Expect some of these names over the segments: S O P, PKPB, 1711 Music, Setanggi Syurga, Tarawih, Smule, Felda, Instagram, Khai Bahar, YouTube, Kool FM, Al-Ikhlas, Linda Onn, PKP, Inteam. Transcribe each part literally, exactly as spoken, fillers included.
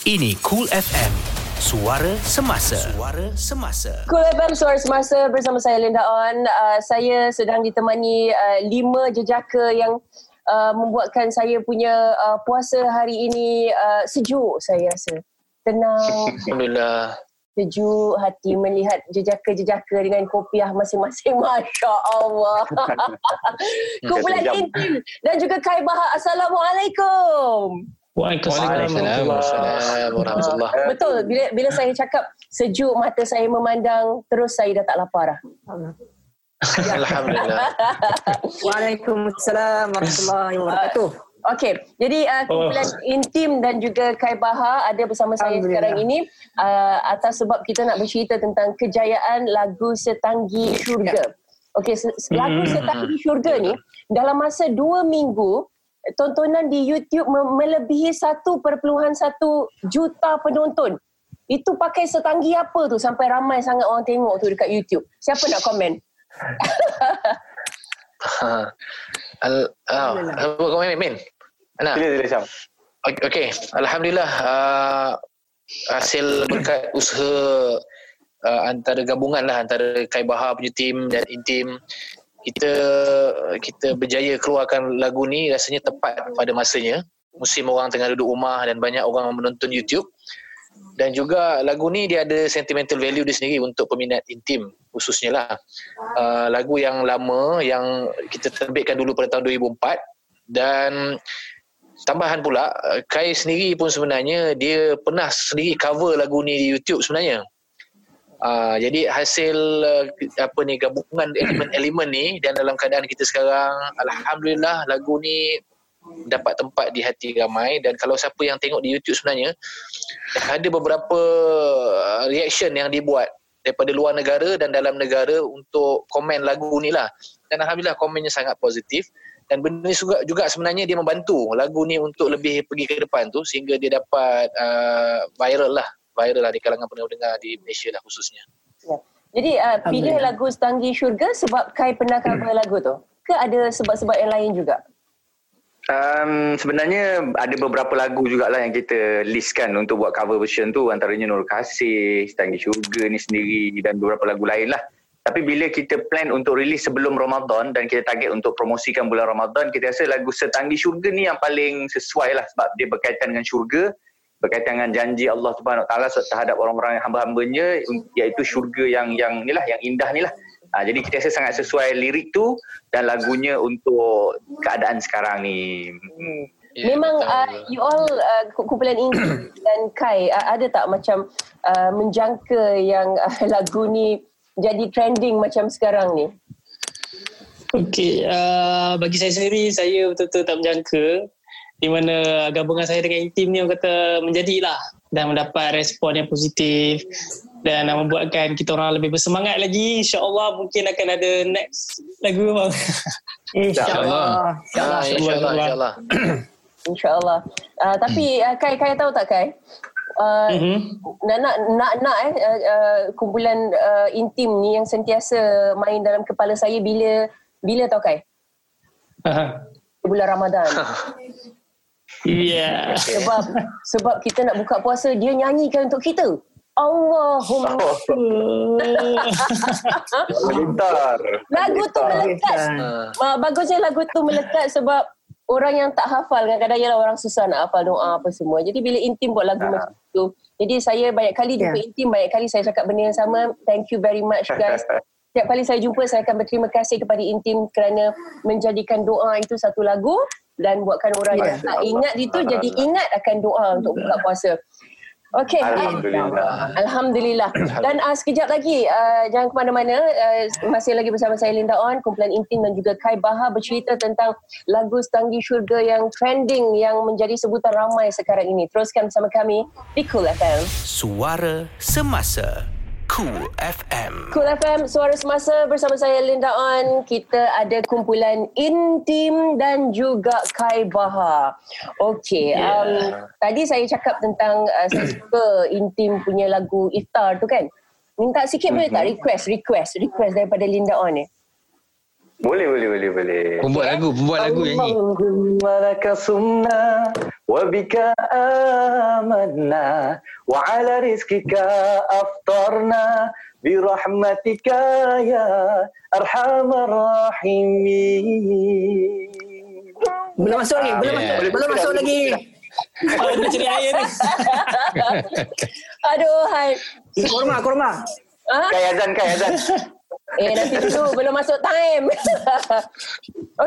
Ini Kool F M, Suara Semasa. Suara Semasa. Kool F M, Suara Semasa bersama saya Linda Onn. Uh, saya sedang ditemani uh, lima jejaka yang uh, membuatkan saya punya uh, puasa hari ini uh, sejuk, saya rasa. Tenang. Alhamdulillah. Sejuk hati melihat jejaka-jejaka dengan kopiah masing-masing. Masya Allah. Kumpulan Inteam dan juga Khai Bahar. Assalamualaikum. Waalaikumsalam warahmatullahi. Betul, bila bila saya cakap sejuk mata saya memandang, terus saya dah tak lapar dah. Alhamdulillah. Waalaikumsalam warahmatullahi wabarakatuh. Okey, jadi uh, kumpulan oh. Inteam dan juga Khai Bahar ada bersama saya sekarang ini uh, atas sebab kita nak bercerita tentang kejayaan lagu Setanggi Syurga. Okey, se- lagu hmm. Setanggi Syurga ni dalam masa dua minggu tontonan di YouTube melebihi satu perpuluhan satu juta penonton. Itu pakai setanggi apa tu sampai ramai sangat orang tengok tu dekat YouTube? Siapa nak komen? Ha. Al ah, apa komen Min? Ana. Sila sila. Okey, alhamdulillah uh, hasil berkat usaha uh, antara gabunganlah antara Khai Bahar punya team dan Inteam, kita kita berjaya keluarkan lagu ni. Rasanya tepat pada masanya, musim orang tengah duduk rumah dan banyak orang menonton YouTube, dan juga lagu ni dia ada sentimental value dia sendiri untuk peminat Inteam khususnya lah. Uh, lagu yang lama yang kita terbitkan dulu pada tahun dua ribu empat, dan tambahan pula Khai sendiri pun sebenarnya dia pernah sendiri cover lagu ni di YouTube sebenarnya. Uh, jadi hasil uh, apa ni gabungan elemen-elemen ni, dan dalam keadaan kita sekarang alhamdulillah lagu ni dapat tempat di hati ramai. Dan kalau siapa yang tengok di YouTube sebenarnya ada beberapa reaction yang dibuat daripada luar negara dan dalam negara untuk komen lagu ni lah, dan alhamdulillah komennya sangat positif. Dan benda ni juga, juga sebenarnya dia membantu lagu ni untuk lebih pergi ke depan tu, sehingga dia dapat uh, viral lah viral lah di kalangan pendengar di Malaysia lah khususnya. Ya. Jadi uh, pilih lagu Setanggi Syurga sebab Khai pernah cover lagu tu ke ada sebab-sebab yang lain juga? Um, sebenarnya ada beberapa lagu jugalah yang kita listkan untuk buat cover version tu, antaranya Nur Kasih, Setanggi Syurga ni sendiri dan beberapa lagu lain lah. Tapi bila kita plan untuk release sebelum Ramadan dan kita target untuk promosikan bulan Ramadan, kita rasa lagu Setanggi Syurga ni yang paling sesuai lah sebab dia berkaitan dengan syurga, berkaitan dengan janji Allah Subhanahu Wa Taala terhadap orang-orang yang hamba-hambanya, iaitu syurga yang yang nilah yang indah nilah. Ha, jadi kita rasa sangat sesuai lirik tu dan lagunya untuk keadaan sekarang ni. Hmm. Yeah, memang uh, you all uh, kumpulan Inteam dan Khai uh, ada tak macam uh, menjangka yang uh, lagu ni jadi trending macam sekarang ni? Okey, uh, bagi saya sendiri saya betul-betul tak menjangka, di mana gabungan saya dengan Inteam ni orang kata menjadilah dan mendapat respon yang positif dan membuatkan kita orang lebih bersemangat lagi. InsyaAllah mungkin akan ada next lagu memang. InsyaAllah. InsyaAllah. InsyaAllah. InsyaAllah. InsyaAllah. Uh, tapi uh, Khai, Khai tahu tak Khai? Uh, mm-hmm. Nak nak nak, nak eh, uh, kumpulan uh, Inteam ni yang sentiasa main dalam kepala saya bila bila tau Khai? Uh-huh. Bulan Ramadan. Yeah. Sebab sebab kita nak buka puasa, dia nyanyikan untuk kita. Allahumma. Melekat. Lagu tu melekat. Bagusnya lagu tu melekat sebab orang yang tak hafal kadang-kadang ialah orang susah nak hafal doa apa semua. Jadi bila Inteam buat lagu ha. macam tu, jadi saya banyak kali jumpa yeah. Inteam, banyak kali saya cakap benda yang sama. Thank you very much guys. Setiap kali saya jumpa, saya akan berterima kasih kepada Inteam kerana menjadikan doa itu satu lagu dan buatkan orang yang tak ingat itu jadi ingat akan doa untuk buka puasa. Okey. Alhamdulillah. Alhamdulillah. Dan uh, sekejap lagi uh, jangan ke mana-mana, uh, masih lagi bersama saya Linda Onn, kumpulan Inteam dan juga Khai Bahar bercerita tentang lagu Setanggi Syurga yang trending yang menjadi sebutan ramai sekarang ini. Teruskan bersama kami di Kool F M. Suara Semasa. Kool F M. Kool F M, Suara Semasa bersama saya Linda Onn. Kita ada kumpulan Inteam dan juga Khai Bahar. Okey, yeah. um, tadi saya cakap tentang uh, saya suka Inteam punya lagu Iftar tu kan. Minta sikit boleh mm-hmm. tak request, request, request daripada Linda Onn ni? Eh? Boleh, boleh, boleh, boleh. Pembuat lagu, pembuat lagu nyanyi. وبك آمنا وعلى رزقك أفطرنا برحمتك يا أرحم الراحمين. Belum masuk lagi, belum yeah. masuk, belum masuk lagi. Ada ceri air ni. Aduh, hai. Kurma, kurma. Ha? Kayazan, kayazan. Eh, nanti dulu, belum masuk time.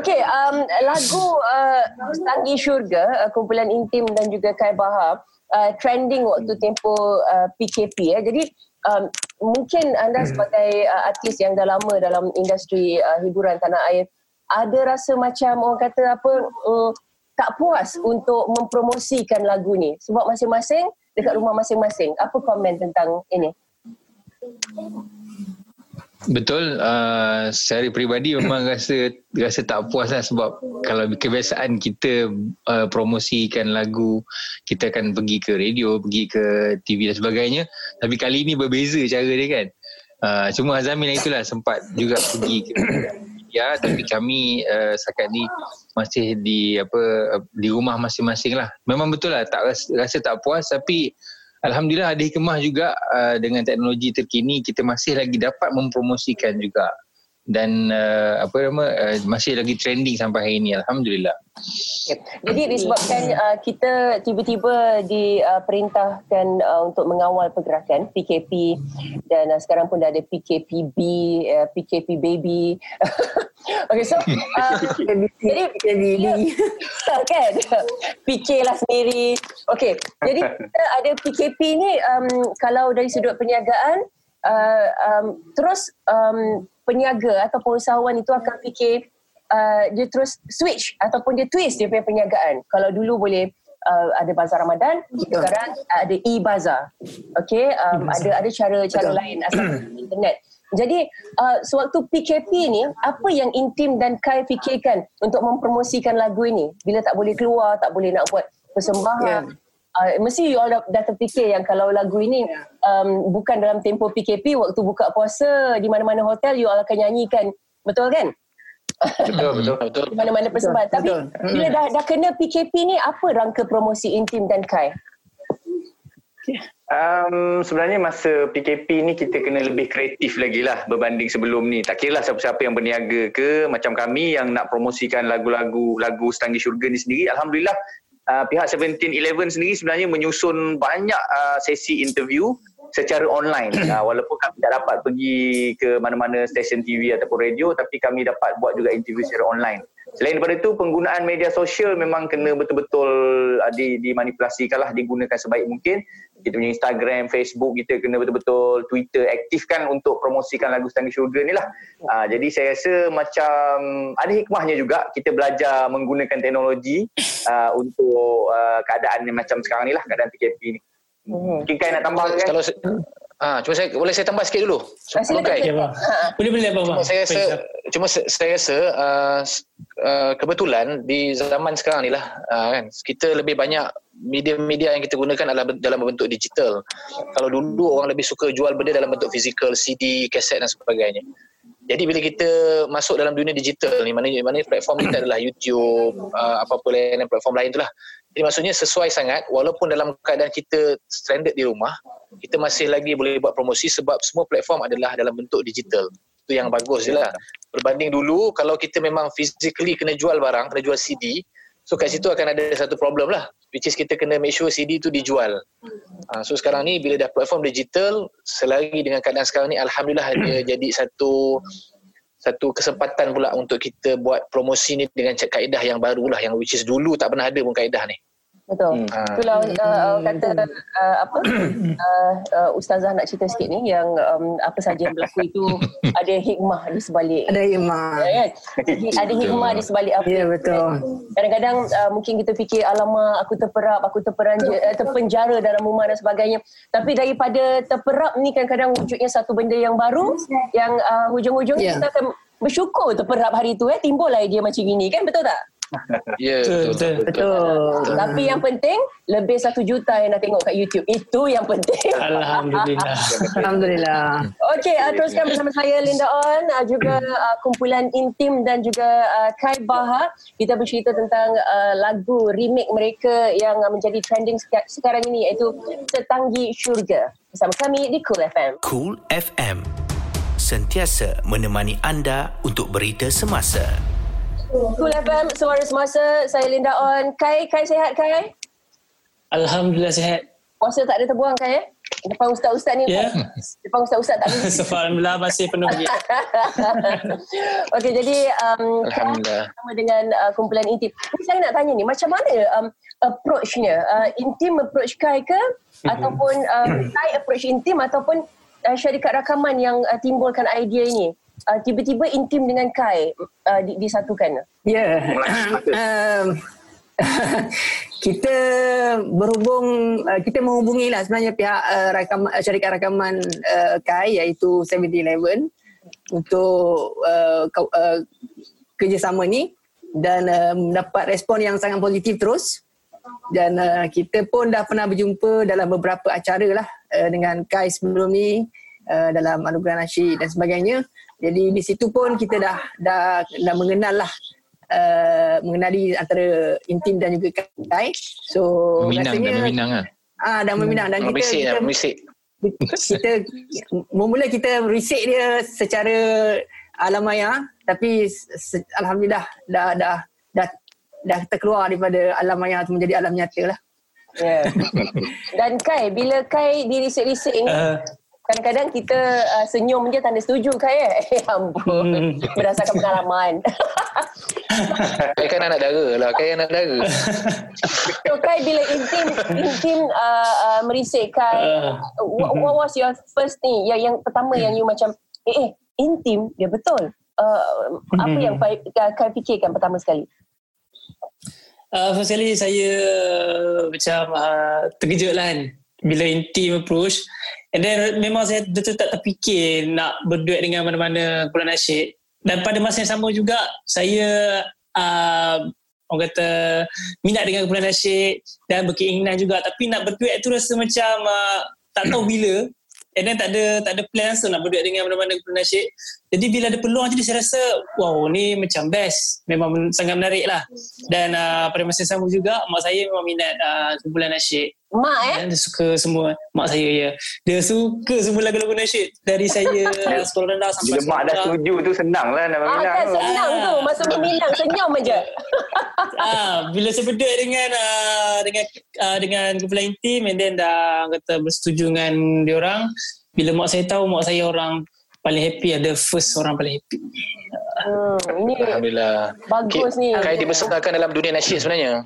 Okey, um, lagu uh, Setanggi Syurga, uh, kumpulan Inteam dan juga Khai Bahar, uh, trending waktu tempoh uh, P K P. Eh. Jadi, um, mungkin anda sebagai uh, artis yang dah lama dalam industri uh, hiburan tanah air, ada rasa macam orang kata apa, uh, tak puas untuk mempromosikan lagu ni. Sebab masing-masing, dekat rumah masing-masing. Apa komen tentang ini? Betul, uh, secara peribadi memang rasa rasa tak puas lah, sebab kalau kebiasaan kita uh, promosikan lagu, kita akan pergi ke radio, pergi ke T V dan sebagainya, tapi kali ini berbeza cara dia kan. Uh, cuma Azami lah itulah sempat juga pergi ke media, tapi kami uh, setakat ni masih di apa di rumah masing-masing lah. Memang betul lah, tak rasa, rasa tak puas, tapi alhamdulillah ada hikmah juga uh, dengan teknologi terkini kita masih lagi dapat mempromosikan juga, dan uh, apa nama uh, masih lagi trending sampai hari ini, alhamdulillah. Okay. Jadi disebabkan uh, kita tiba-tiba diperintahkan uh, uh, untuk mengawal pergerakan P K P, dan uh, sekarang pun dah ada P K P B, uh, P K P baby. Okay, so uh, jadi kan fikir lah sendiri. Okay, jadi kita ada P K P ni, um, kalau dari sudut perniagaan, uh, um, terus um, peniaga atau pengusahawan itu akan fikir, uh, dia terus switch ataupun dia twist dia punya perniagaan. Kalau dulu boleh uh, ada bazar Ramadan, sekarang ada e-bazar. Okay, um, e-bazar. ada ada cara-cara Betul. lain asal internet. Jadi uh, sewaktu P K P ni, apa yang Inteam dan Khai fikirkan untuk mempromosikan lagu ini? Bila tak boleh keluar, tak boleh nak buat persembahan, yeah. uh, mesti you all dah, dah terfikir yang kalau lagu ini um, bukan dalam tempoh P K P, waktu buka puasa di mana-mana hotel you all akan nyanyikan, betul kan? Betul, betul, betul. Di mana-mana persembahan. Betul, betul. Tapi bila dah, dah kena P K P ni, apa rangka promosi Inteam dan Khai? Um, sebenarnya masa P K P ni kita kena lebih kreatif lagi lah berbanding sebelum ni. Tak kira lah siapa-siapa yang berniaga ke, macam kami yang nak promosikan lagu-lagu lagu Setanggi Syurga ni sendiri, alhamdulillah uh, pihak seventeen eleven sendiri sebenarnya menyusun banyak uh, sesi interview secara online. uh, Walaupun kami tak dapat pergi ke mana-mana stesen T V ataupun radio, tapi kami dapat buat juga interview secara online. Selain daripada itu, penggunaan media sosial memang kena betul-betul uh, dimanipulasikan lah, digunakan sebaik mungkin. Kita punya Instagram, Facebook, kita kena betul-betul Twitter aktifkan untuk promosikan lagu Setanggi Syurga ni lah. Uh, jadi saya rasa macam ada hikmahnya juga kita belajar menggunakan teknologi uh, untuk uh, keadaan yang macam sekarang ni lah, keadaan P K P ni. Hmm. Mungkin Khai nak tambah kan? Kalau saya, ha, cuma saya, boleh saya tambah sikit dulu? Sebelum Khai. Boleh-boleh abang. Saya rasa, cuma saya rasa uh, uh, kebetulan di zaman sekarang ni lah, uh, kan, kita lebih banyak media-media yang kita gunakan adalah dalam bentuk digital. Kalau dulu orang lebih suka jual benda dalam bentuk fizikal, C D, kaset dan sebagainya. Jadi bila kita masuk dalam dunia digital ni, maknanya, maknanya platform kita adalah YouTube, uh, apa-apa lain, platform lain tu lah. Jadi maksudnya sesuai sangat, walaupun dalam keadaan kita stranded di rumah, kita masih lagi boleh buat promosi sebab semua platform adalah dalam bentuk digital. Itu yang bagus je lah. Berbanding dulu, kalau kita memang physically kena jual barang, kena jual C D, so kat situ akan ada satu problem lah, which is kita kena make sure C D tu dijual. Uh, so sekarang ni bila dah platform digital, selagi dengan keadaan sekarang ni, alhamdulillah dia jadi satu satu kesempatan pula untuk kita buat promosi ni dengan kaedah yang barulah, yang which is dulu tak pernah ada pun kaedah ni. Betul. Hmm. Itulah uh, kata uh, apa uh, uh, Ustazah nak cerita sikit ni, yang um, apa saja yang berlaku itu ada hikmah di sebalik. Ada hikmah. Ya, kan? Ada hikmah di sebalik apa. Ya, betul. Kadang-kadang uh, mungkin kita fikir, alamak aku terperap, aku terperanja, uh, terpenjara dalam rumah dan sebagainya. Tapi daripada terperap ni kadang-kadang wujudnya satu benda yang baru, yang uh, hujung-hujungnya yeah. kita akan bersyukur terperap hari tu, eh timbul lah idea macam gini kan, betul tak? Ya, yeah, betul, betul, betul. Betul. Tapi yang penting lebih satu juta yang nak tengok kat YouTube. Itu yang penting. Alhamdulillah. Alhamdulillah. Okey, uh, teruskan bersama saya Linda Onn, uh, juga uh, kumpulan Inteam dan juga uh, Khai Bahar. Kita bercerita tentang uh, lagu remake mereka yang uh, menjadi trending sekarang ini, iaitu Setanggi Syurga. Bersama kami di Kool F M. Kool F M sentiasa menemani anda untuk berita semasa. Kool F M, suara semasa. Saya Linda Onn. Kai, Kai sihat, Kai? Alhamdulillah sihat. Puasa tak ada terbuang, Kai, eh? Depan ustaz-ustaz ni. Yeah. Depan ustaz-ustaz tak ada. Alhamdulillah masih penuh lagi. Okey, jadi um, Alhamdulillah. Sama dengan uh, kumpulan Inteam. Saya nak tanya ni, macam mana um, approach-nya? Uh, Inteam approach Kai ke? Ataupun um, Kai approach Inteam? Ataupun uh, syarikat rakaman yang uh, timbulkan idea ini? Uh, tiba-tiba Inteam dengan Kai uh, disatukan. Ya. Yeah. um, kita berhubung uh, kita menghubungilah sebenarnya pihak uh, rakam, syarikat rakaman uh, Kai, iaitu seven eleven untuk uh, uh, kerjasama ni, dan uh, mendapat respon yang sangat positif terus. Dan uh, kita pun dah pernah berjumpa dalam beberapa acara lah uh, dengan Kai sebelum ni, uh, dalam anugerah nasyid dan sebagainya. Jadi di situ pun kita dah dah, dah mengenal lah, uh, mengenali antara Inteam dan juga Kai. So meminang, rasanya dah meminang lah. Ah, dah meminang dan hmm. kita memisik, kita, memisik. kita mula kita risik dia secara alam maya, tapi se- alhamdulillah dah dah dah dah terkeluar daripada alam maya tu menjadi alam nyata lah. Yeah. Dan Kai, bila Kai dirisik-risik ni, uh. kadang-kadang kita uh, senyum je tanda setuju, Kai, eh? Eh, ampun. Berdasarkan pengalaman. Kai kan anak dara lah. Kai anak dara. So, Kai, bila Inteam, Inteam uh, uh, merisik, Kai, uh. what, what was your first thing? Yang, yang pertama yang you macam, eh, eh Inteam, dia betul. Uh, apa yang Kai fikirkan pertama sekali? Uh, first sekali, saya macam uh, terkejut lah kan. Bila Inteam approach, and then memang saya betul tak terfikir nak berduet dengan mana-mana kumpulan nasyid. Dan pada masa yang sama juga, saya uh, orang kata minat dengan kumpulan nasyid dan berkeinginan juga, tapi nak berduet tu rasa macam uh, tak tahu bila, and then tak ada tak ada plan so nak berduet dengan mana-mana kumpulan nasyid. Jadi bila ada peluang, jadi saya rasa wow, ni macam best, memang men- sangat menarik lah. Dan uh, pada masa yang sama juga, mak saya memang minat uh, kumpulan nasyid. Mak eh? Dia suka semua. Mak saya, ya. Dia suka semua lagu-lagu nasyid. Dari saya sekolah rendah sampai bila sekolah. Bila mak dah setuju tu senang lah nak memilang. Ah, senang ah. tu. Masa memilang senyum je. Ah, bila saya berdua dengan uh, dengan uh, dengan kumpulan Inteam, and then dah kata bersetuju dengan diorang. Bila mak saya tahu, mak saya orang paling happy, ada first orang paling happy. Hmm, ini Alhamdulillah. Bagus ni. Kai dibesarkan dalam dunia nasyid sebenarnya.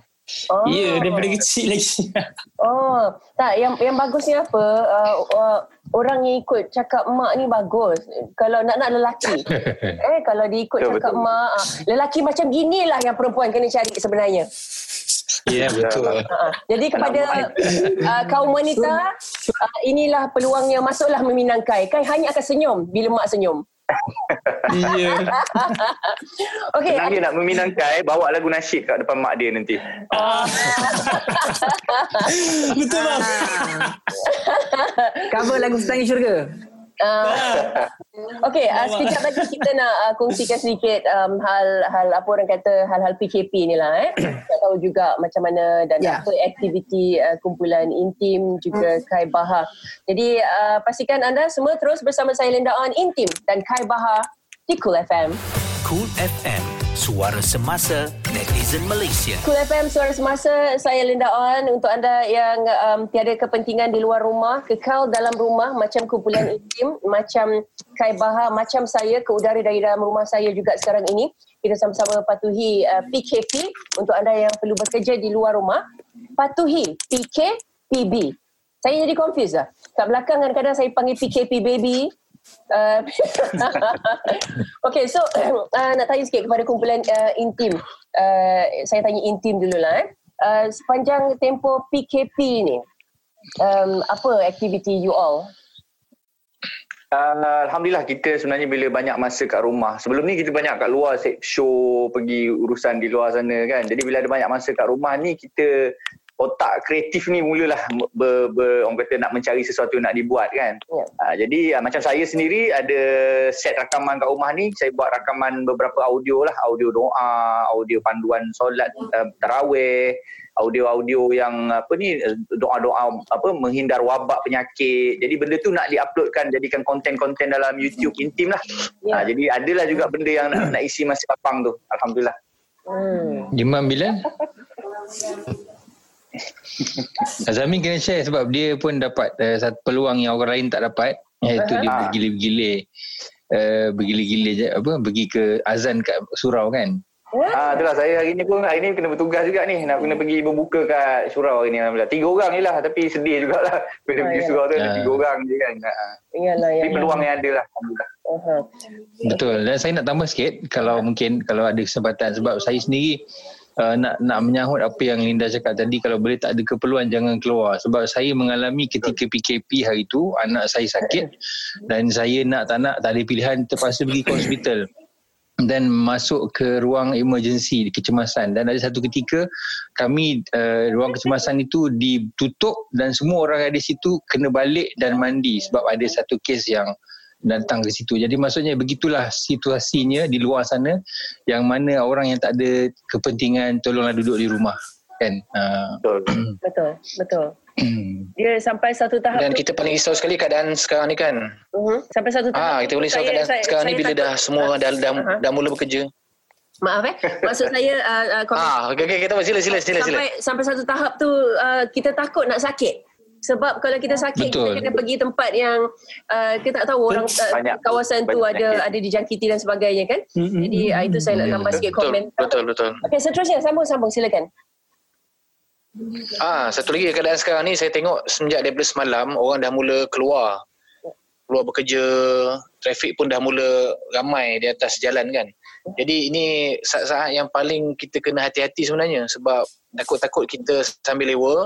Oh. Ya, yeah, daripada kecil lagi. Oh, tak, yang yang bagusnya apa? Uh, uh, orang yang ikut cakap mak ni bagus. Kalau nak nak lelaki. eh, kalau dia ikut betul, cakap betul. mak, uh, lelaki macam ginilah yang perempuan kena cari sebenarnya. Ya, yeah, betul. Uh, jadi kepada uh, kaum wanita, uh, inilah peluangnya, masuklah meminang Kai. Kai hanya akan senyum bila mak senyum. Ya. Okey, dia nak meminang Kai, bawa lagu nasyid kat depan mak dia nanti. Ah. Betul bang. Cover lagu Setanggi Syurga. Uh, Okey, uh, sekejap lagi kita nak uh, kongsikan sedikit um, hal-hal apa orang kata hal-hal P K P ni lah, eh. Nak tahu juga macam mana dan yeah. apa aktiviti uh, kumpulan Inteam juga Khai Bahar. Jadi uh, pastikan anda semua terus bersama saya Linda Onn, Inteam dan Khai Bahar di Kool F M. Kool F M, suara semasa netizen Malaysia. Kool F M, suara semasa. Saya Linda Onn. Untuk anda yang um, tiada kepentingan di luar rumah, kekal dalam rumah macam kumpulan Inteam, macam Khai Bahar, macam saya, ke udara dari dalam rumah saya juga sekarang ini. Kita sama-sama patuhi uh, P K P. Untuk anda yang perlu bekerja di luar rumah, patuhi P K P B. Saya jadi confused lah. Kat belakang kadang-kadang saya panggil P K P baby. Uh, okay, so uh, nak tanya sikit kepada kumpulan uh, Inteam. Uh, saya tanya Inteam dululah. Eh. Uh, sepanjang tempoh P K P ni, um, apa aktiviti you all? Uh, Alhamdulillah kita sebenarnya bila banyak masa kat rumah. Sebelum ni kita banyak kat luar, set show, pergi urusan di luar sana kan. Jadi bila ada banyak masa kat rumah ni, kita otak kreatif ni mulalah ber, ber, orang kata nak mencari sesuatu nak dibuat kan. Yeah. Uh, jadi uh, macam saya sendiri ada set rakaman kat rumah ni. Saya buat rakaman beberapa audio lah. Audio doa, audio panduan solat, uh, tarawih, audio-audio yang apa ni, doa-doa apa menghindar wabak penyakit. Jadi benda tu nak diuploadkan, jadikan konten-konten dalam YouTube Inteam lah. Yeah. Ha, jadi adalah juga benda yang nak, nak isi masa lapang tu. Alhamdulillah. Hmm. Jumlah bila? Azami kena share sebab dia pun dapat uh, satu peluang yang orang lain tak dapat, iaitu uh-huh. dia bergila-gila uh, bergila-gila je, apa pergi ke azan kat surau kan. Ah, itulah saya hari ni pun hari ni kena bertugas juga ni, nak kena pergi berbuka kat surau hari ni. Alhamdulillah tiga orang je lah, tapi sedih jugalah bila oh, pergi surau tu ada tiga orang je kan. Iyalah, tapi peluang yang ada lah. Uh-huh. Betul. Dan saya nak tambah sikit kalau mungkin kalau ada kesempatan, sebab saya sendiri uh, nak nak menyahut apa yang Linda cakap tadi, kalau boleh tak ada keperluan jangan keluar, sebab saya mengalami ketika P K P hari tu anak saya sakit dan saya nak tak nak tak ada pilihan, terpaksa pergi ke hospital dan masuk ke ruang emergency kecemasan. Dan ada satu ketika kami uh, ruang kecemasan itu ditutup dan semua orang ada situ kena balik dan mandi sebab ada satu kes yang datang ke situ. Jadi maksudnya begitulah situasinya di luar sana, yang mana orang yang tak ada kepentingan tolonglah duduk di rumah kan. Uh, betul betul betul. Dia sampai satu tahap dan tu, kita paling risau sekali keadaan sekarang ni kan. Uh-huh. Sampai satu tahap. Ah, kita boleh risau keadaan saya, sekarang saya ni bila takut. dah semua uh, dah dah, uh-huh. dah mula bekerja. Maaf eh. Maksud saya uh, uh, komen. Ah, okey okey kita sila sila sila sila. Sampai sampai satu tahap tu uh, kita takut nak sakit. Sebab kalau kita sakit, betul, kita kena pergi tempat yang uh, kita tak tahu orang uh, kawasan banyak tu banyak ada banyak. ada dijangkiti dan sebagainya kan. Mm-hmm. Jadi uh, itu saya nak tambah yeah. sikit komen. Betul betul. betul. Okey, seterusnya sambung-sambung silakan. Ah, satu lagi keadaan sekarang ni saya tengok semenjak daripada semalam orang dah mula keluar. Keluar bekerja, trafik pun dah mula ramai di atas jalan kan. Jadi ini saat-saat yang paling kita kena hati-hati sebenarnya, sebab takut-takut kita sambil lewa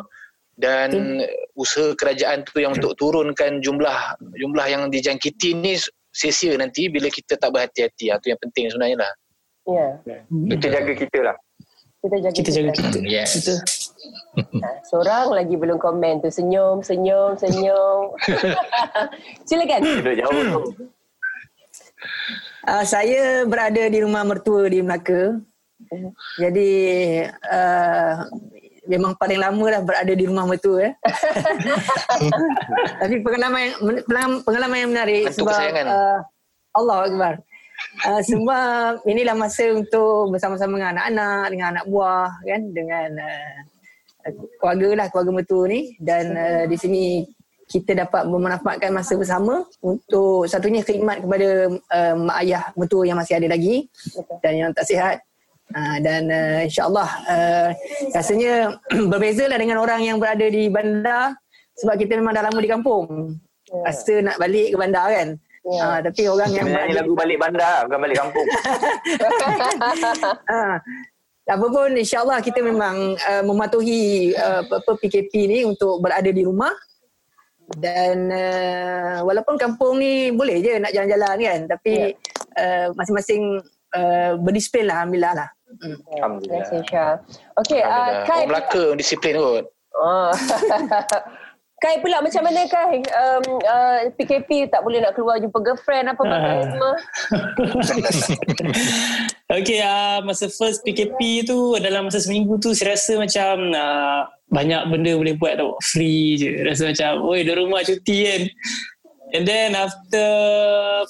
dan hmm. usaha kerajaan tu yang untuk turunkan jumlah jumlah yang dijangkiti ni sia-sia nanti bila kita tak berhati-hati. Itu yang penting sebenarnya lah. Ya. Yeah. Kita jaga kita lah. Kita jaga kita. Kita jaga kita. Yes. Kita. Seorang lagi belum komen tu. Senyum, senyum, senyum. Silakan. Duduk jauh tu. Uh, saya berada di rumah mertua di Melaka. Uh-huh. Jadi uh, memang paling lama dah berada di rumah mertua. Eh. Tapi pengalaman pengalaman yang menarik. Hantu sebab uh, Allahu Akbar. Uh, sebab inilah masa untuk bersama-sama dengan anak-anak, dengan anak buah kan, dengan uh, keluarga lah, keluarga mertua ni. Dan uh, di sini kita dapat memanfaatkan masa bersama untuk satunya khidmat kepada uh, mak ayah mertua yang masih ada lagi dan yang tak sihat. Uh, dan uh, insyaAllah uh, rasanya berbeza lah dengan orang yang berada di bandar, sebab kita memang dah lama di kampung, rasa nak balik ke bandar kan. Yeah. Ha, tapi orang yang nyanyi lagu balik bandar bukan balik kampung. Ha, apa pun insyaAllah kita memang uh, mematuhi uh, P K P ni untuk berada di rumah. Dan uh, walaupun kampung ni boleh je nak jalan-jalan kan, tapi yeah. uh, masing-masing uh, berdisiplin lah. Alhamdulillah lah. hmm. Alhamdulillah. Okay, Alhamdulillah. Uh, Kai, orang Melaka disiplin kot. Oh. Kai pula macam mana Kai? Um, uh, P K P tak boleh nak keluar jumpa girlfriend apa-apa uh. semua. Okay, uh, masa first P K P tu, dalam masa seminggu tu saya rasa macam uh, banyak benda boleh buat tau. Free je. Rasa macam, oi, di rumah cuti kan. And then after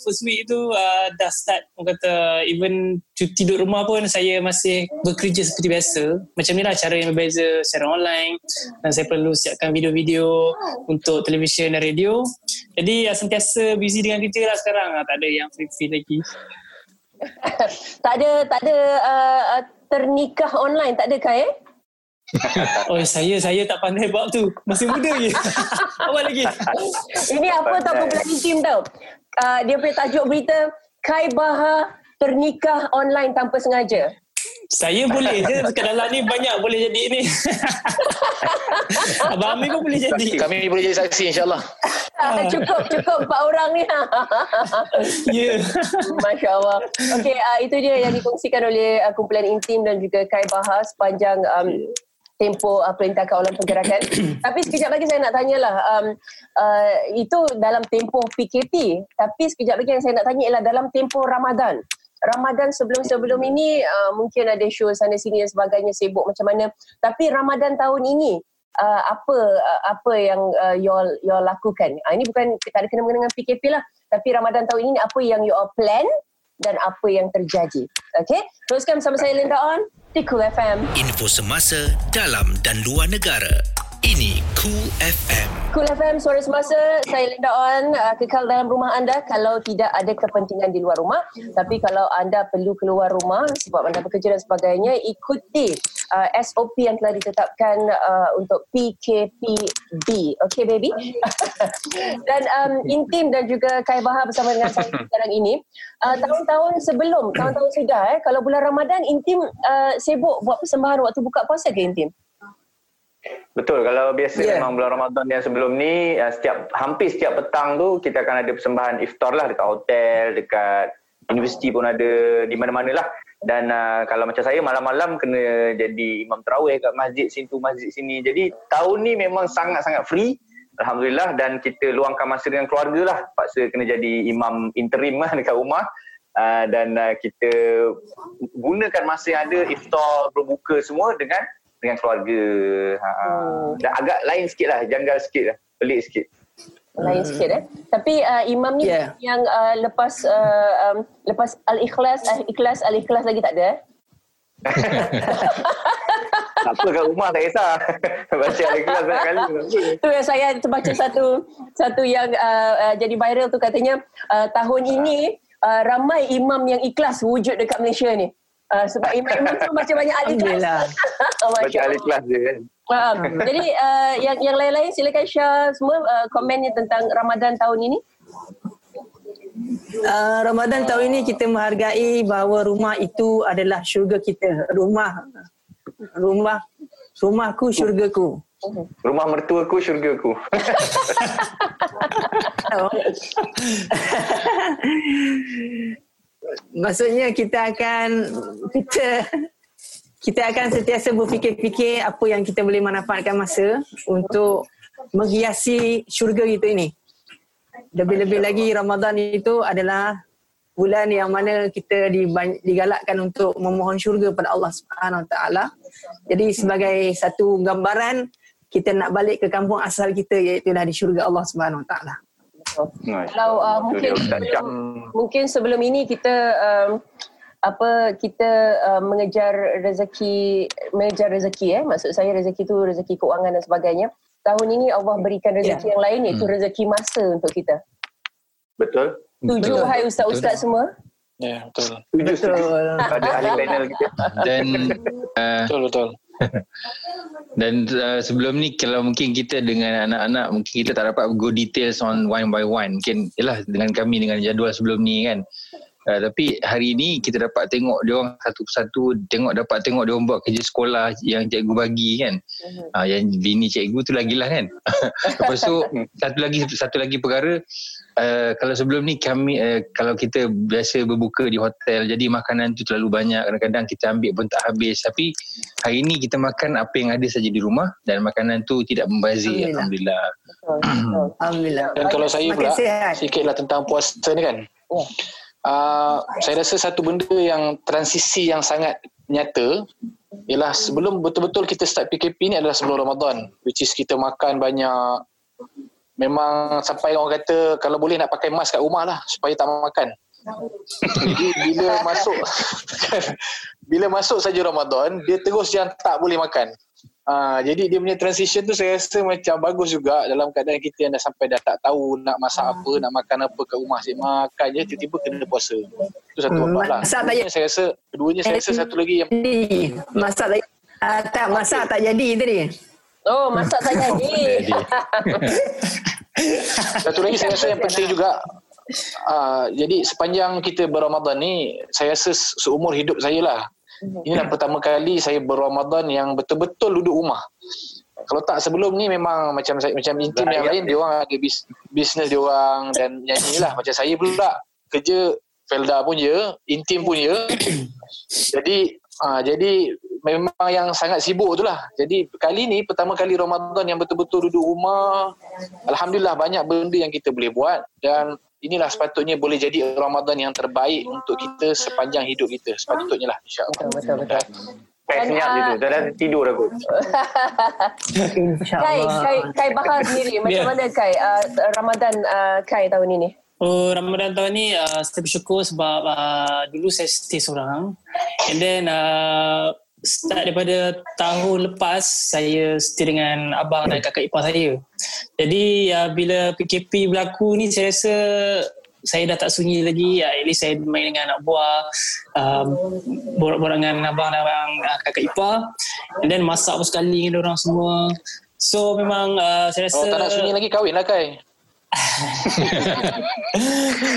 first week tu uh, dah start, orang kata even cuti duduk rumah pun saya masih bekerja seperti biasa. Macam ni lah cara yang berbeza secara online, dan saya perlu siapkan video-video untuk televisyen dan radio. Jadi uh, sentiasa busy dengan kerja lah sekarang. Uh, tak ada yang free-free lagi. tak ada tak ada uh, ternikah online, tak ada Kai eh? Oh, saya saya tak pandai bab tu. Masih muda je. Awal lagi. Ini apa tak popular di team tau. Uh, dia punya tajuk berita, Khai Bahar ternikah online tanpa sengaja. Saya boleh je. Kat dalam ni banyak boleh jadi ni. Abang Amir pun boleh jadi. Kami boleh jadi saksi insyaAllah. Cukup, cukup empat orang ni. Ya. Masya Allah. Okey, uh, itu je yang dikongsikan oleh uh, kumpulan Inteam dan juga Khai Bahar sepanjang um, tempoh uh, Perintah Kawalan Pergerakan. Tapi sekejap lagi saya nak tanyalah, um, uh, itu dalam tempoh P K P. Tapi sekejap lagi yang saya nak tanya ialah dalam tempoh Ramadan. Ramadan sebelum-sebelum ini uh, mungkin ada show sana sini dan sebagainya, sibuk macam mana. Tapi Ramadan tahun ini, uh, apa uh, apa yang uh, you all, you all lakukan? Uh, ini bukan tak ada kena-mengena dengan P K P lah. Tapi Ramadan tahun ini apa yang you all plan dan apa yang terjadi. Okay? Teruskan bersama saya Linda Onn di Kool F M. Info semasa dalam dan luar negara. Ini Kool F M. Kool F M, suara semasa. Saya Linda Onn. Kekal dalam rumah anda kalau tidak ada kepentingan di luar rumah. Tapi kalau anda perlu keluar rumah sebab anda bekerja dan sebagainya, ikuti uh, S O P yang telah ditetapkan uh, untuk P K P B. Okay, baby? Dan um, Inteam dan juga Khai Bahar bersama dengan saya sekarang ini. Uh, tahun-tahun sebelum, tahun-tahun sudah eh, kalau bulan Ramadan, Inteam uh, sibuk buat persembahan waktu buka puasa ke Inteam? Betul, kalau biasa yeah. memang bulan Ramadan yang sebelum ni setiap hampir setiap petang tu kita akan ada persembahan iftar lah dekat hotel, dekat universiti pun ada, di mana-mana lah. Dan uh, kalau macam saya malam-malam kena jadi imam tarawih kat masjid sini tu, masjid sini. Jadi tahun ni memang sangat-sangat free, Alhamdulillah, dan kita luangkan masa dengan keluarga lah. Paksa kena jadi imam interim lah dekat rumah. Uh, dan uh, kita gunakan masa yang ada, iftar, berbuka semua dengan dengan keluarga. Ha. Dan agak lain sikit lah, janggal sikit lah, pelik sikit. Lain sikit eh. Tapi uh, imam ni yeah. yang uh, lepas uh, um, lepas Al-Ikhlas, Al-Ikhlas, Al-Ikhlas lagi tak ada eh? Tak apa, kat rumah tak kisah. Baca Al-Ikhlas banyak kali. Tu yang saya terbaca satu satu yang uh, uh, jadi viral tu katanya, uh, tahun ini uh, ramai imam yang ikhlas wujud dekat Malaysia ni. Uh, sebab imam-imam tu macam banyak ahli kelas. Baca ahli kelas dia kan. Uh, jadi uh, yang yang lain-lain silakan share semua uh, komennya tentang Ramadan tahun ini. Uh, Ramadan tahun ini kita menghargai bahawa rumah itu adalah syurga kita. Rumah rumah rumahku syurgaku. Rumah mertuaku syurgaku. Maksudnya kita akan kita kita akan sentiasa berfikir-fikir apa yang kita boleh manfaatkan masa untuk menghiasi syurga kita ini. Lebih-lebih lagi Ramadan itu adalah bulan yang mana kita digalakkan untuk memohon syurga pada Allah Subhanahu Wa Taala. Jadi sebagai satu gambaran kita nak balik ke kampung asal kita, iaitu di syurga Allah Subhanahu Wa Taala. Kalau uh, mungkin sebelum, mungkin sebelum ini kita um, apa kita uh, mengejar rezeki mengejar rezeki eh maksud saya rezeki tu rezeki kewangan dan sebagainya. Tahun ini Allah berikan rezeki yeah. yang lain, iaitu hmm. rezeki masa untuk kita. Betul. Tujuh betul. Hai ustaz-ustaz betul. Semua. Ya, yeah, betul. Tujuh betul. Pada ahli panel kita. Dan uh, betul betul. Dan uh, sebelum ni kalau mungkin kita dengan anak-anak mungkin kita tak dapat go details on one by one, mungkin yalah dengan kami dengan jadual sebelum ni kan, uh, tapi hari ni kita dapat tengok dia orang satu persatu, tengok dapat tengok dia orang buat kerja sekolah yang cikgu bagi kan, uh, yang bini cikgu tu lagilah kan. Lepas tu satu lagi satu lagi perkara, uh, kalau sebelum ni kami uh, kalau kita biasa berbuka di hotel, jadi makanan tu terlalu banyak, kadang-kadang kita ambil pun tak habis. Tapi hari ini kita makan apa yang ada saja di rumah dan makanan tu tidak membazir. Alhamdulillah. Alhamdulillah. Alhamdulillah. Dan kalau saya pula sikitlah tentang puasa ni kan. Oh. Uh, saya rasa satu benda yang transisi yang sangat nyata ialah sebelum betul-betul kita start P K P ni adalah sebelum Ramadan, which is kita makan banyak. Memang sampai orang kata kalau boleh nak pakai mask kat rumah lah supaya tak makan. Jadi bila masuk bila masuk saja Ramadan, dia terus yang tak boleh makan. Uh, jadi dia punya transition tu saya rasa macam bagus juga, dalam keadaan kita yang dah sampai dah tak tahu nak masak hmm. apa, nak makan apa kat rumah, asyik makan je tiba-tiba kena puasa. Itu satu hmm. masalah. Saya rasa keduanya saya rasa satu lagi yang masak lagi uh, tak masak tak jadi tadi. Oh, masak tak jadi. Satu lagi saya rasa yang penting juga, uh, jadi sepanjang kita berRamadan ni saya rasa seumur hidup saya lah, inilah pertama kali saya berRamadan yang betul-betul duduk rumah. Kalau tak sebelum ni memang macam macam Inteam yang lain, dia orang ada bis, bisnes dia orang dan nyanyilah. Macam saya pula kerja Felda pun ya, Inteam pun ya. Jadi uh, jadi memang yang sangat sibuk tu lah. Jadi kali ni pertama kali Ramadan yang betul-betul duduk rumah, alhamdulillah banyak benda yang kita boleh buat dan inilah sepatutnya boleh jadi Ramadan yang terbaik untuk kita sepanjang hidup kita. Sepatutnya lah, insya-Allah. Betul betul. Saya senyap uh, gitu. Dah dah tidur aku. Kai, Kai, Kai Bahar sendiri macam yeah. mana Kai uh, Ramadan uh, Kai tahun ini? Oh, Ramadan tahun ni uh, saya bersyukur sebab uh, dulu saya stay seorang and then uh, start daripada tahun lepas saya stay dengan abang dan kakak ipar saya. Jadi uh, bila P K P berlaku ni saya rasa saya dah tak sunyi lagi, uh, at least saya main dengan anak buah, uh, borak-borak dengan abang dan abang, uh, kakak ipar and then masak pun sekali dengan orang semua. So memang uh, saya rasa... Oh, tak nak sunyi lagi, kahwin lah Kai.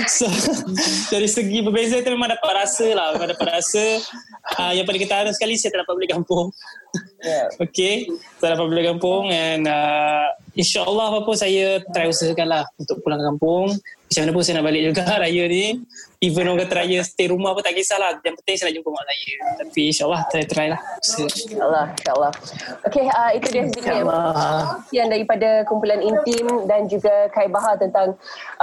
So dari segi berbeza tu memang dapat rasa lah, memang dapat rasa uh, yang paling ketara sekali saya tak dapat balik kampung. Yeah. Okay, saya dapat balik kampung and uh, insyaAllah apa-apa saya try usahakan lah untuk pulang kampung. Macam mana pun saya nak balik juga raya ni, even orang kata raya stay rumah pun tak kisahlah, yang penting saya nak jumpa mak saya. Tapi insyaAllah try try lah, insyaAllah insyaAllah. Okay, uh, itu dia sedikit yang daripada kumpulan Inteam dan juga Khai Bahar tentang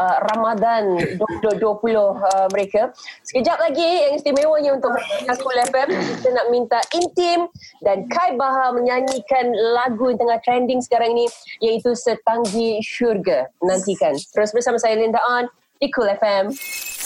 uh, Ramadan dua ribu dua puluh uh, mereka. Sekejap lagi yang istimewanya untuk Kool F M, kita nak minta Inteam dan Khai Bahar menyanyikan lagu yang tengah trending sekarang ni, iaitu Setanggi Syurga. Nantikan terus bersama saya Linda Onn di Kool F M.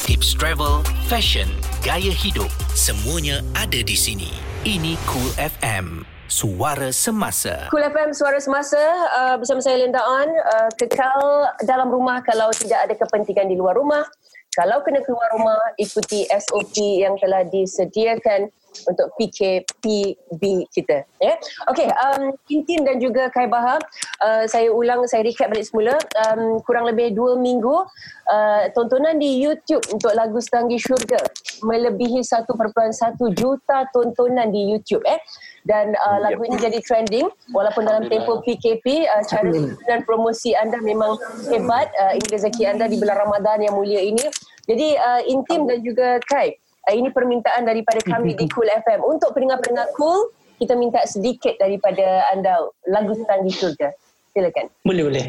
Tips travel, fashion, gaya hidup, semuanya ada di sini. Ini Kool F M, suara semasa. Kool F M, suara semasa. Uh, bersama saya Linda Onn. Uh, kekal dalam rumah kalau tidak ada kepentingan di luar rumah. Kalau kena keluar rumah, ikuti S O P yang telah disediakan untuk P K P B kita. Yeah? Okay, um, Inteam dan juga Khai Bahar, uh, saya ulang, saya recap balik semula. Um, kurang lebih dua minggu, uh, tontonan di YouTube untuk lagu Setanggi Syurga melebihi satu perpuluhan satu juta tontonan di YouTube. Eh? Dan uh, lagu ini jadi trending walaupun dalam tempoh P K P. Uh, cara dan promosi anda memang hebat. Uh, ini rezeki anda di bulan Ramadan yang mulia ini. Jadi uh, Inteam dan juga Kai, uh, ini permintaan daripada kami di Kool F M. Untuk pendengar-pendengar Kool, kita minta sedikit daripada anda lagu Setanggi Syurga. Silakan. Boleh, boleh.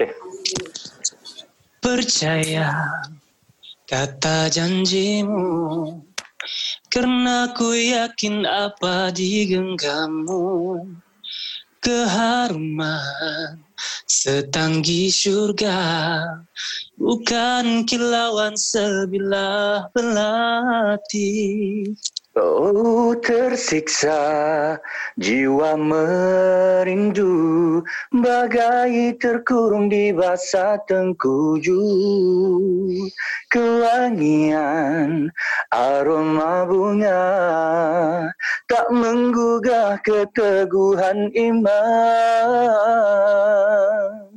Okay. Percaya kata janjimu, kerana ku yakin apa di genggammu, keharuman setanggi syurga, bukan kilauan sebilah belati. Oh tersiksa, jiwa merindu, bagai terkurung di basah tengkuju. Kewangian aroma bunga, tak menggugah keteguhan iman.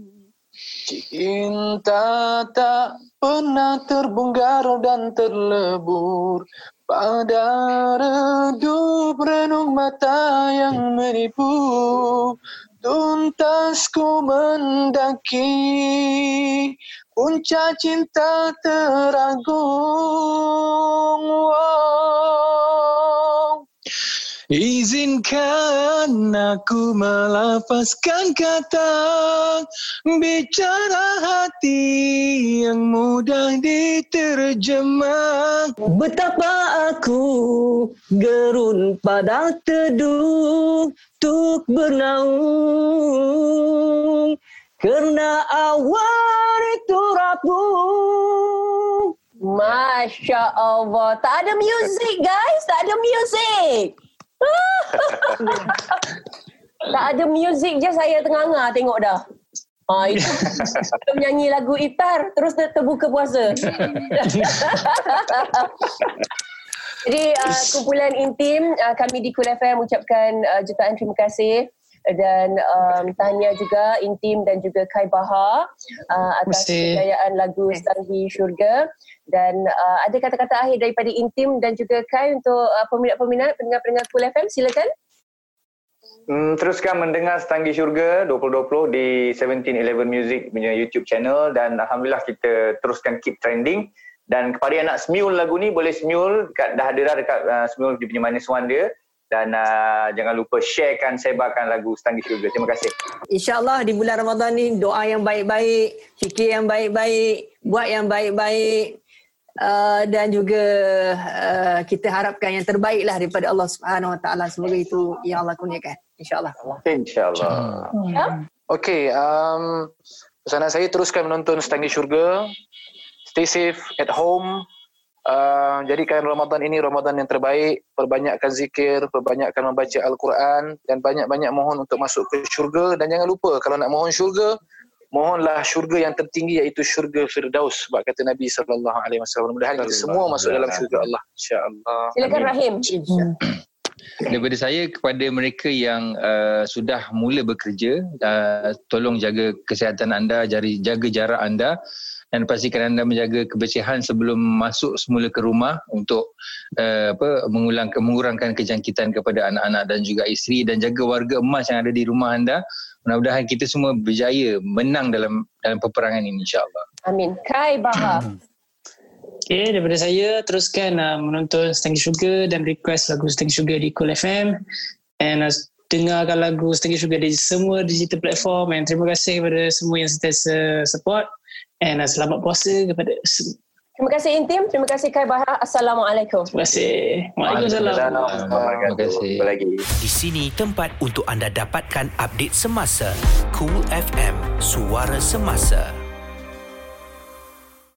Cinta tak pernah terbunggarau dan terlebur pada redup renung mata yang menipu. Tuntas ku mendaki punca cinta teragung. Oh. Izinkan aku melafazkan kata, bicara hati yang mudah diterjemah. Betapa aku gerun pada teduh tuk bernaung, kerana awan itu rapuh. Masya Allah, tak ada muzik guys, tak ada muzik. Tak ada muzik je, saya tengah-tengah tengok dah. Ha, itu kita menyanyi lagu iftar terus ter- terbuka puasa. Jadi uh, kumpulan Inteam, uh, kami di Kool F M ucapkan uh, jutaan terima kasih dan um, tahniah juga Inteam dan juga Khai Bahar uh, atas kejayaan lagu Setanggi Syurga. Dan uh, ada kata-kata akhir daripada Inteam dan juga Kai untuk uh, peminat-peminat pendengar-pendengar Kool F M, silakan. Hmm, teruskan mendengar Setanggi Syurga dua ribu dua puluh di seventeen eleven Music punya YouTube channel, dan alhamdulillah kita teruskan keep trending. Dan kepada yang nak Smule lagu ni, boleh Smule dekat, dah ada dah dekat uh, Smule dia punya minus one dia. Dan uh, jangan lupa sharekan, sebarkan lagu Setanggi Syurga. Terima kasih. InsyaAllah di bulan Ramadan ni, doa yang baik-baik, fikir yang baik-baik, buat yang baik-baik. Uh, dan juga uh, kita harapkan yang terbaiklah daripada Allah Subhanahu Wa Taala. Semoga itu yang Allah kurniakan. InsyaAllah. InsyaAllah. Hmm. Ya? Okay. Um, pesanan saya, teruskan menonton Setanggi Syurga. Stay safe at home. Uh, jadikan Ramadan ini Ramadan yang terbaik. Perbanyakkan zikir, perbanyakkan membaca Al-Quran, dan banyak-banyak mohon untuk masuk ke syurga. Dan jangan lupa, kalau nak mohon syurga, mohonlah syurga yang tertinggi, iaitu syurga Firdaus, sebab kata Nabi sallallahu alaihi wasallam. Mudah-mudahan kita semua masuk dalam syurga Allah, insya-Allah. Silakan Rahim. Daripada saya kepada mereka yang uh, sudah mula bekerja, uh, tolong jaga kesihatan anda, jaga jarak anda, dan pastikan anda menjaga kebersihan sebelum masuk semula ke rumah untuk uh, apa mengulang, mengurangkan kejangkitan kepada anak-anak dan juga isteri, dan jaga warga emas yang ada di rumah anda. Mudah-mudahan kita semua berjaya menang dalam dalam peperangan ini, insya-Allah. Amin. Khai Bahar. Okay, daripada saya, teruskan uh, menonton Setanggi Syurga dan request lagu Setanggi Syurga di Kool F M, and uh, dengarkan lagu Setanggi Syurga di semua digital platform. And terima kasih kepada semua yang sentiasa support. And uh, selamat puasa kepada semua. Terima kasih Inteam, terima kasih Khai Bahar. Assalamualaikum. Terima kasih. Waalaikumsalam. Terima kasih. Jumpa lagi. Di sini tempat untuk anda dapatkan update semasa. Kool F M, suara semasa.